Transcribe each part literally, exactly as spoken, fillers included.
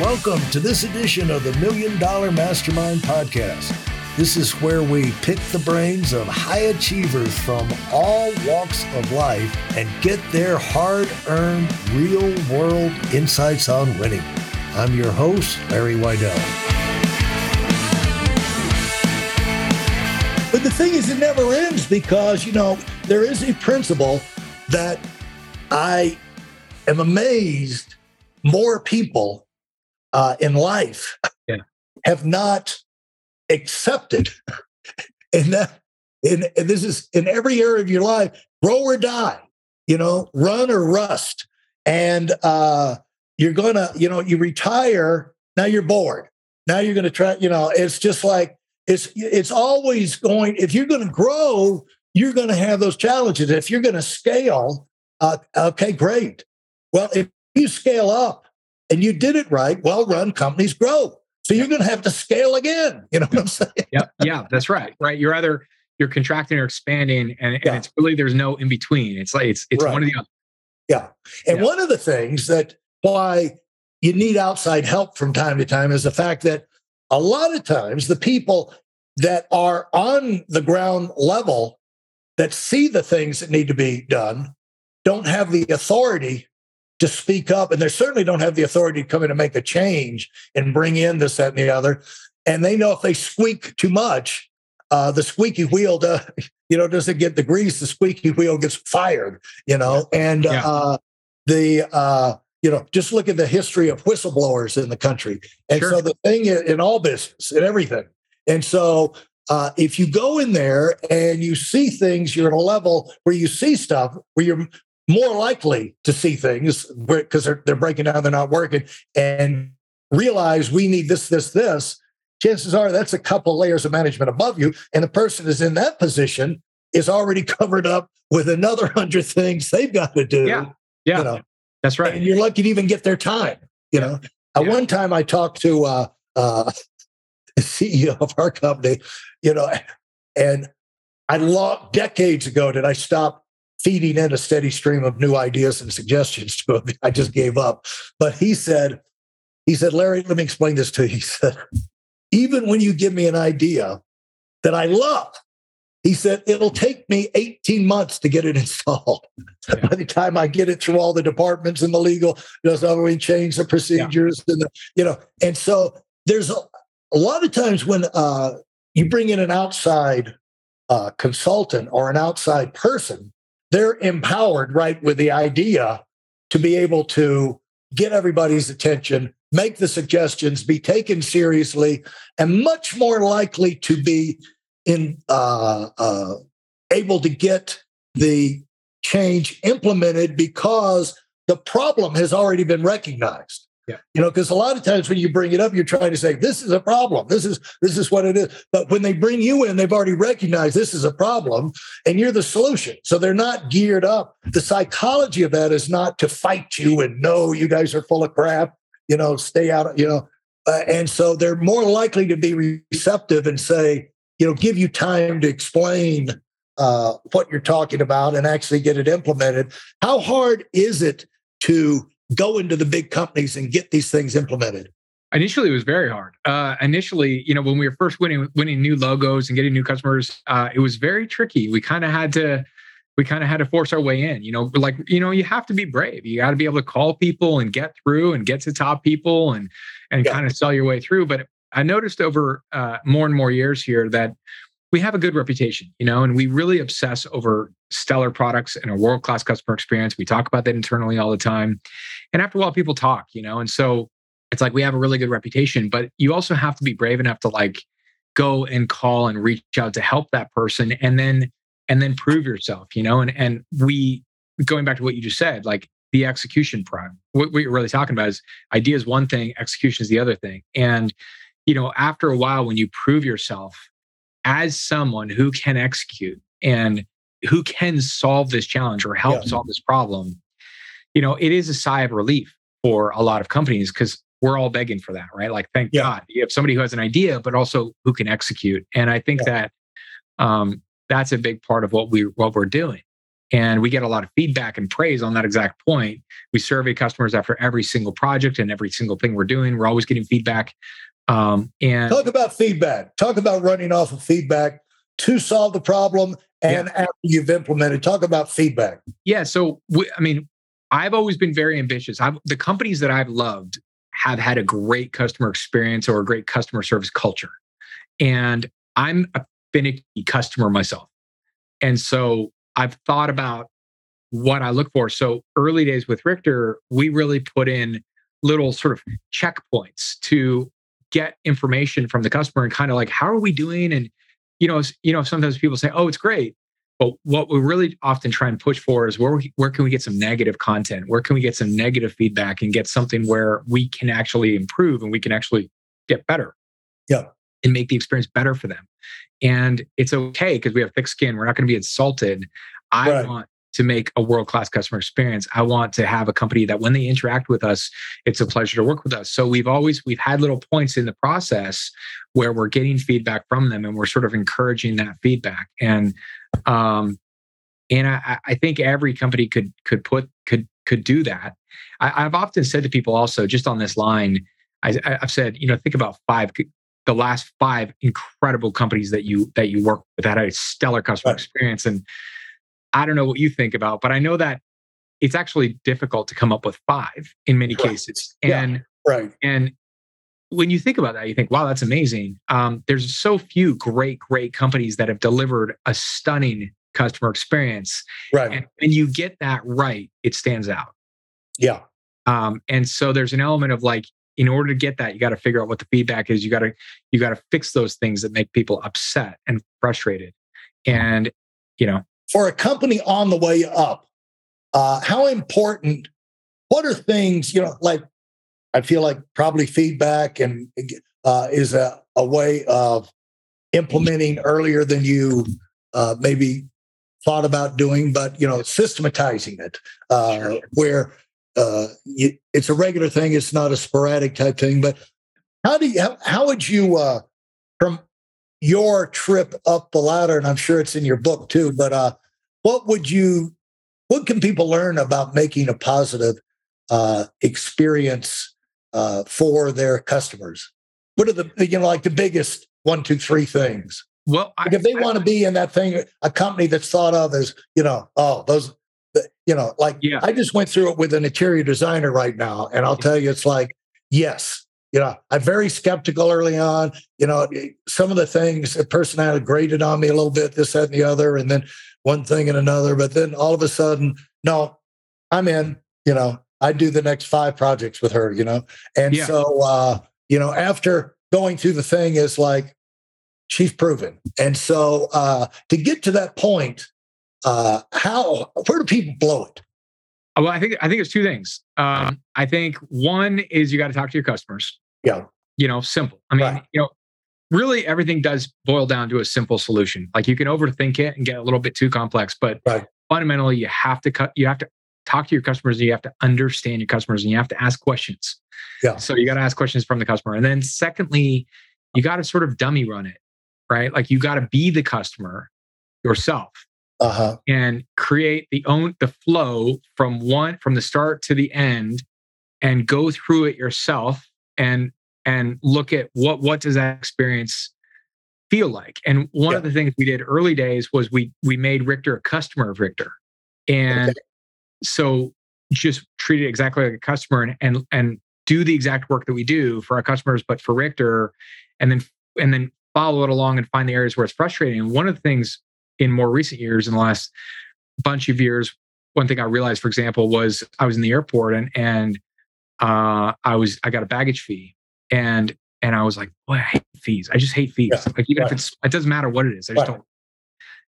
Welcome to this edition of the Million Dollar Mastermind Podcast. This is where we pick the brains of high achievers from all walks of life and get their hard-earned, real-world insights on winning. I'm your host, Larry Weidel. But the thing is, it never ends because, you know, there is a principle that I am amazed more people Uh, in life yeah. have not accepted. And that, and, and this is in every area of your life, grow or die, you know, run or rust. And uh, you're going to, you know, you retire. Now you're bored. Now you're going to try, you know, it's just like, it's, it's always going, if you're going to grow, you're going to have those challenges. If you're going to scale, uh, okay, great. Well, if you scale up, and you did it right, well-run companies grow. So you're going to have to scale again. You know what I'm saying? Yeah, yeah, that's right. Right. You're either you're contracting or expanding, and, yeah. and it's really there's no in between. It's like it's it's right. one or the other. Yeah, and yeah. one of the things that why you need outside help from time to time is the fact that a lot of times the people that are on the ground level that see the things that need to be done don't have the authority to speak up, and they certainly don't have the authority to come in and make a change and bring in this, that, and the other. And they know if they squeak too much, uh, the squeaky wheel, does, you know, doesn't get the grease. The squeaky wheel gets fired, you know. And yeah. uh, the, uh, you know, just look at the history of whistleblowers in the country. And sure. so the thing is, in all business, in everything. And so uh, if you go in there and you see things, you're at a level where you see stuff where you're more likely to see things because they're, they're breaking down, they're not working, and realize we need this, this, this. Chances are that's a couple of layers of management above you, and the person is in that position is already covered up with another hundred things they've got to do. Yeah, yeah, you know? That's right. And you're lucky to even get their time. You know, yeah. At one time I talked to uh, uh, the C E O of our company, you know, and I long decades ago did I stop feeding in a steady stream of new ideas and suggestions to him. I just gave up. But he said, he said, Larry, let me explain this to you. He said, even when you give me an idea that I love, he said, it'll take me eighteen months to get it installed. Yeah. By the time I get it through all the departments and the legal, does always change the procedures. Yeah. And the, you know, and so there's a, a lot of times when uh, you bring in an outside uh, consultant or an outside person, they're empowered, right, with the idea to be able to get everybody's attention, make the suggestions, be taken seriously, and much more likely to be in uh, uh, able to get the change implemented because the problem has already been recognized. Yeah. You know, because a lot of times when you bring it up, you're trying to say, this is a problem. This is this is what it is. But when they bring you in, they've already recognized this is a problem and you're the solution. So they're not geared up. The psychology of that is not to fight you and no, you guys are full of crap, you know, stay out, you know. Uh, and so they're more likely to be receptive and say, you know, give you time to explain uh, what you're talking about and actually get it implemented. How hard is it to go into the big companies and get these things implemented? Initially, it was very hard. Uh, initially, you know, when we were first winning winning new logos and getting new customers, uh, it was very tricky. We kind of had to, we kind of had to force our way in. You know, like you know, you have to be brave. You got to be able to call people and get through and get to top people and and yeah. kind of sell your way through. But I noticed over uh, more and more years here that we have a good reputation, you know, and we really obsess over stellar products and a world-class customer experience. We talk about that internally all the time. And after a while, people talk, you know, and so it's like we have a really good reputation, but you also have to be brave enough to like go and call and reach out to help that person and then and then prove yourself, you know, and and we, going back to what you just said, like the execution part, what we're really talking about is idea is one thing, execution is the other thing. And, you know, after a while, when you prove yourself as someone who can execute and who can solve this challenge or help yeah. solve this problem, you know, it is a sigh of relief for a lot of companies because we're all begging for that, right? Like, thank yeah. God you have somebody who has an idea, but also who can execute. And I think yeah. that um, that's a big part of what we what we're doing. And we get a lot of feedback and praise on that exact point. We survey customers after every single project and every single thing we're doing. We're always getting feedback. Um, and talk about feedback. Talk about running off of feedback to solve the problem. And yeah. after you've implemented, talk about feedback. Yeah. So, we, I mean, I've always been very ambitious. I've, the companies that I've loved have had a great customer experience or a great customer service culture. And I'm a finicky customer myself. And so I've thought about what I look for. So early days with Richter, we really put in little sort of checkpoints to get information from the customer and kind of like, how are we doing? And, you know, you know, sometimes people say, oh, it's great. But what we really often try and push for is where we, where can we get some negative content? Where can we get some negative feedback and get something where we can actually improve and we can actually get better? Yeah. And make the experience better for them. And it's okay because we have thick skin. We're not going to be insulted. I right. want to make a world-class customer experience. I want to have a company that when they interact with us, it's a pleasure to work with us. So we've always, we've had little points in the process where we're getting feedback from them and we're sort of encouraging that feedback. And um, and I, I think every company could could put could could do that. I, I've often said to people also, just on this line, I, I've said, you know, think about five. The last five incredible companies that you that you work with that had a stellar customer right. experience. And I don't know what you think about, but I know that it's actually difficult to come up with five in many right. cases. And yeah. right. and when you think about that, you think, wow, that's amazing. Um, there's so few great, great companies that have delivered a stunning customer experience. Right. And when you get that right, it stands out. Yeah. Um, and so there's an element of like, in order to get that, you got to figure out what the feedback is. You got to you got to fix those things that make people upset and frustrated. And you know, for a company on the way up, uh, how important? What are things? You know, like I feel like probably feedback and uh, is a, a way of implementing earlier than you uh, maybe thought about doing, but you know, systematizing it uh, sure. where. Uh, you, it's a regular thing. It's not a sporadic type thing. But how do you? How, how would you uh, from your trip up the ladder? And I'm sure it's in your book too. But uh, what would you? What can people learn about making a positive uh, experience uh, for their customers? What are the you know like the biggest one, two, three things? Well, like I, if they want to be in that thing, a company that's thought of as you know, oh those. You know, like yeah. I just went through it with an interior designer right now. And I'll yeah. tell you, it's like, yes, you know, I'm very skeptical early on. You know, some of the things, the personality grated on me a little bit, this, that, and the other, and then one thing and another. But then all of a sudden, no, I'm in, you know, I do the next five projects with her, you know. And yeah. so, uh, you know, after going through the thing is like, she's proven. And so uh, to get to that point, Uh, how, where do people blow it? Well, I think, I think it's two things. Um, I think one is you got to talk to your customers. Yeah. You know, simple. I mean, right. you know, really everything does boil down to a simple solution. Like you can overthink it and get a little bit too complex, but right. fundamentally you have to cut, you have to talk to your customers and you have to understand your customers and you have to ask questions. Yeah. So you got to ask questions from the customer. And then secondly, you got to sort of dummy run it, right? Like you got to be the customer yourself. Uh-huh. And create the own the flow from one from the start to the end, and go through it yourself and and look at what what does that experience feel like. And one yeah. of the things we did early days was we we made Richter a customer of Richter, and okay. so just treat it exactly like a customer and and and do the exact work that we do for our customers, but for Richter, and then and then follow it along and find the areas where it's frustrating. And one of the things. In more recent years, in the last bunch of years, one thing I realized, for example, was I was in the airport and and uh, I was I got a baggage fee and and I was like, boy, I hate fees. I just hate fees. Yeah, like even right. if it's it doesn't matter what it is, I just right. don't.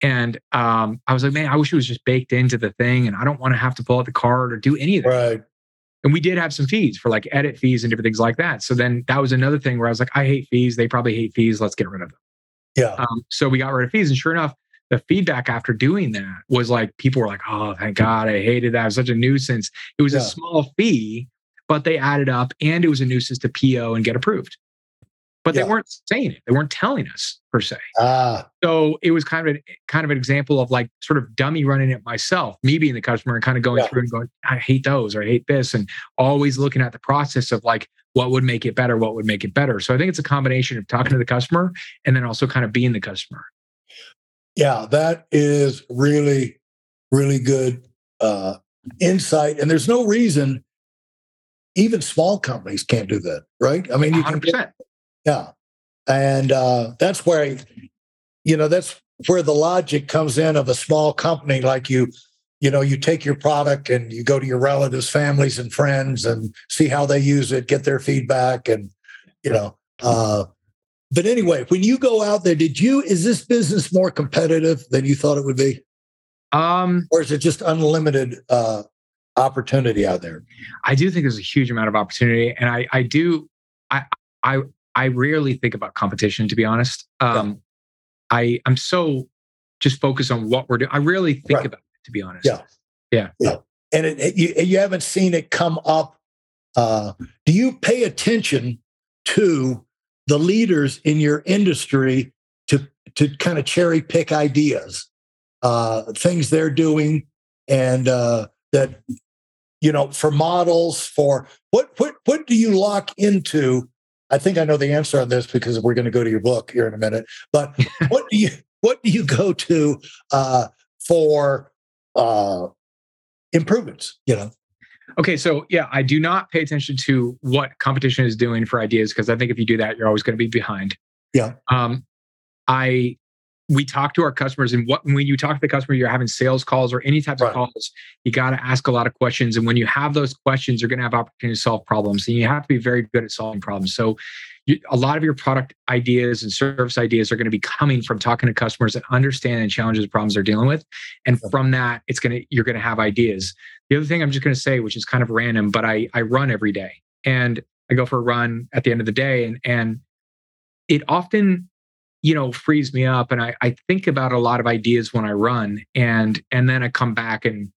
And um, I was like, man, I wish it was just baked into the thing, and I don't want to have to pull out the card or do any of that. Right. And we did have some fees for like edit fees and different things like that. So then that was another thing where I was like, I hate fees. They probably hate fees. Let's get rid of them. Yeah. Um, so we got rid of fees, and sure enough. The feedback after doing that was like, people were like, oh, thank God, I hated that. It was such a nuisance. It was yeah. a small fee, but they added up and it was a nuisance to P O and get approved. but yeah. they weren't saying it. They weren't telling us per se. Ah. So it was kind of, a, kind of an example of like sort of dummy running it myself, me being the customer and kind of going yeah. through and going, I hate those or I hate this. And always looking at the process of like, what would make it better? What would make it better? So I think it's a combination of talking to the customer and then also kind of being the customer. Yeah, that is really, really good uh, insight. And there's no reason even small companies can't do that, right? I mean, you can get, yeah. And uh, that's where, you know, that's where the logic comes in of a small company. Like you, you know, you take your product and you go to your relatives, families, and friends and see how they use it, get their feedback. And, you know, uh, but anyway, when you go out there, did you, is this business more competitive than you thought it would be? Um, or is it just unlimited uh, opportunity out there? I do think there's a huge amount of opportunity. And I, I do, I, I, I rarely think about competition, to be honest. Um, yeah. I, I'm so just focused on what we're doing. I rarely think right. about it, to be honest. Yeah. Yeah. yeah. And it, it, you, you haven't seen it come up. Uh, do you pay attention to the leaders in your industry to, to kind of cherry pick ideas, uh, things they're doing and, uh, that, you know, for models, for what, what, what do you lock into? I think I know the answer on this because we're going to go to your book here in a minute, but what do you, what do you go to, uh, for, uh, improvements, you know? Okay, so yeah, I do not pay attention to what competition is doing for ideas because I think if you do that, you're always going to be behind. Yeah. Um, I we talk to our customers, and what when you talk to the customer, you're having sales calls or any types right. of calls. You got to ask a lot of questions, and when you have those questions, you're going to have opportunity to solve problems, and you have to be very good at solving problems. So, you, a lot of your product ideas and service ideas are going to be coming from talking to customers that understand and challenges, problems they're dealing with, and from that, it's going to you're going to have ideas. The other thing I'm just going to say, which is kind of random, but I, I run every day and I go for a run at the end of the day. And, and it often, you know, frees me up. And I, I think about a lot of ideas when I run and, and then I come back and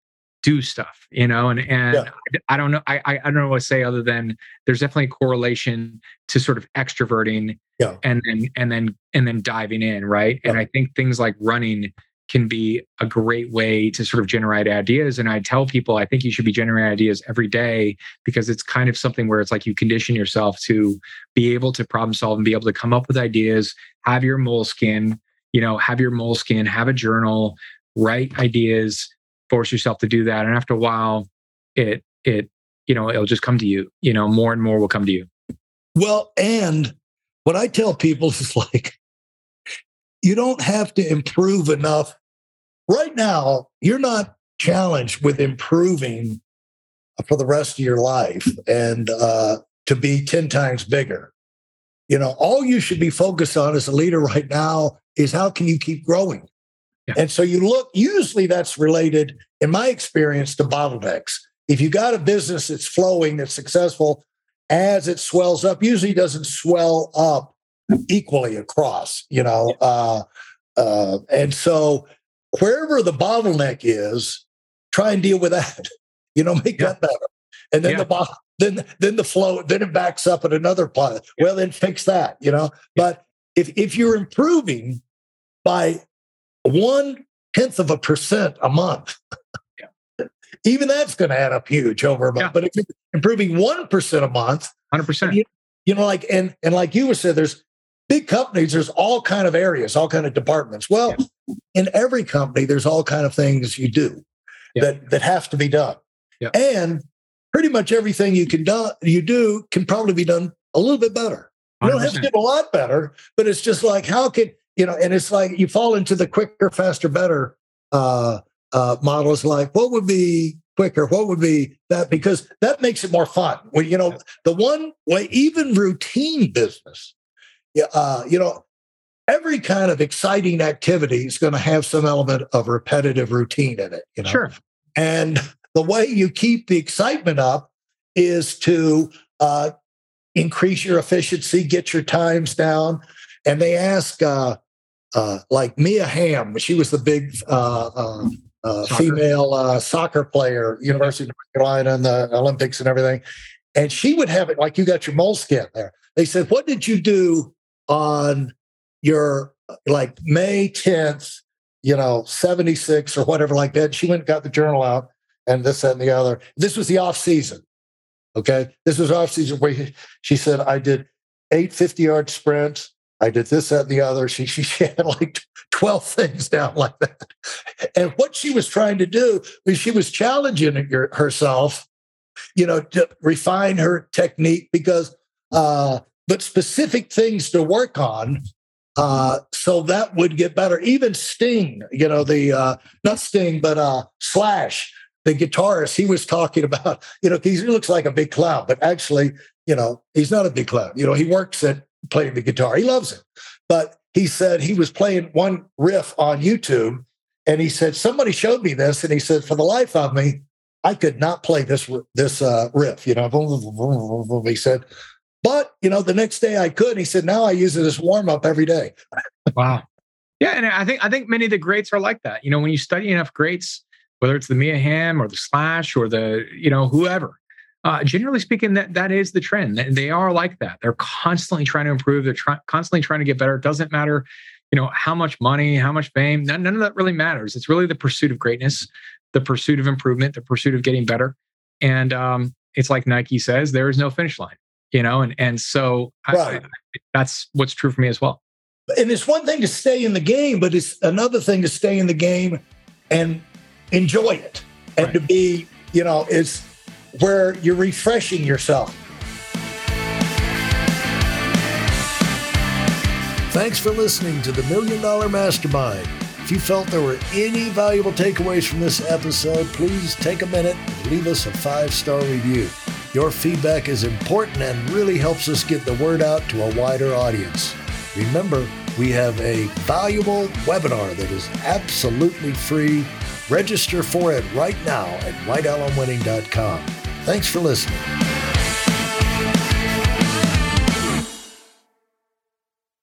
do stuff, you know, and, and yeah. I, I don't know, I, I don't know what to say other than there's definitely a correlation to sort of extroverting yeah. and then, and then, and then diving in. Right. Yeah. And I think things like running can be a great way to sort of generate ideas. And I tell people, I think you should be generating ideas every day because it's kind of something where it's like you condition yourself to be able to problem solve and be able to come up with ideas, have your moleskin, you know, have your moleskin, have a journal, write ideas, force yourself to do that. And after a while, it, it, you know, it'll just come to you, you know, more and more will come to you. Well, and what I tell people is like, you don't have to improve enough. Right now, you're not challenged with improving for the rest of your life and uh, to be ten times bigger. You know, all you should be focused on as a leader right now is how can you keep growing? Yeah. And so you look, usually that's related, in my experience, to bottlenecks. If you got a business that's flowing, that's successful, as it swells up, usually doesn't swell up equally across, you know, uh, uh, and so wherever the bottleneck is, try and deal with that, you know, make yeah. that better. And then yeah. the bo- then, then the flow, then it backs up at another plot. Yeah. Well, then fix that, you know, yeah. but if, if you're improving by one tenth of a percent a month, yeah. even that's going to add up huge over a month, yeah. but if you're improving one percent a month, one hundred percent, you, you know, like, and, and like you said, there's, big companies, there's all kind of areas, all kind of departments. Well, yeah. in every company, there's all kind of things you do yeah. that, that have to be done. Yeah. And pretty much everything you can do, you do can probably be done a little bit better. You one hundred percent. Don't have to do a lot better, but it's just like, how can, you know, and it's like you fall into the quicker, faster, better uh, uh, model. It's like, what would be quicker? What would be that? Because that makes it more fun. Well, you know, the one way, even routine business, Uh, you know, every kind of exciting activity is going to have some element of repetitive routine in it. You know? Sure. And the way you keep the excitement up is to uh, increase your efficiency, get your times down. And they ask, uh, uh, like Mia Hamm, she was the big uh, uh, uh, soccer. female uh, soccer player, University of North Carolina and the Olympics and everything. And she would have it like you got your moleskin there. They said, what did you do on your like May tenth, you know, seventy-six or whatever like that. She went and got the journal out and this, that, and the other. This was the off season. Okay. This was off season where she said, I did eight fifty-yard sprints. I did this, that, and the other. She, she she had like twelve things down like that. And what she was trying to do was she was challenging herself, you know, to refine her technique because, uh, but specific things to work on. Uh, so that would get better. Even Sting, you know, the, uh, not Sting, but uh, Slash, the guitarist, he was talking about, you know, he looks like a big clown, but actually, you know, he's not a big clown. You know, he works at playing the guitar. He loves it. But he said he was playing one riff on YouTube, and he said, somebody showed me this, and he said, for the life of me, I could not play this, this uh, riff, you know. He said, but, you know, the next day I could. And he said, now I use it as warm-up every day. Wow. Yeah, and I think I think many of the greats are like that. You know, when you study enough greats, whether it's the Mia Hamm or the Slash or the, you know, whoever, uh, generally speaking, that that is the trend. They are like that. They're constantly trying to improve. They're try- constantly trying to get better. It doesn't matter, you know, how much money, how much fame. None, none of that really matters. It's really the pursuit of greatness, the pursuit of improvement, the pursuit of getting better. And um, it's like Nike says, there is no finish line. You know, and and so right. I, I, that's what's true for me as well. And it's one thing to stay in the game, but it's another thing to stay in the game and enjoy it. And right. to be, you know, it's where you're refreshing yourself. Thanks for listening to the Million Dollar Mastermind. If you felt there were any valuable takeaways from this episode, please take a minute and leave us a five-star review. Your feedback is important and really helps us get the word out to a wider audience. Remember, we have a valuable webinar that is absolutely free. Register for it right now at Weidel on Winning dot com. Thanks for listening.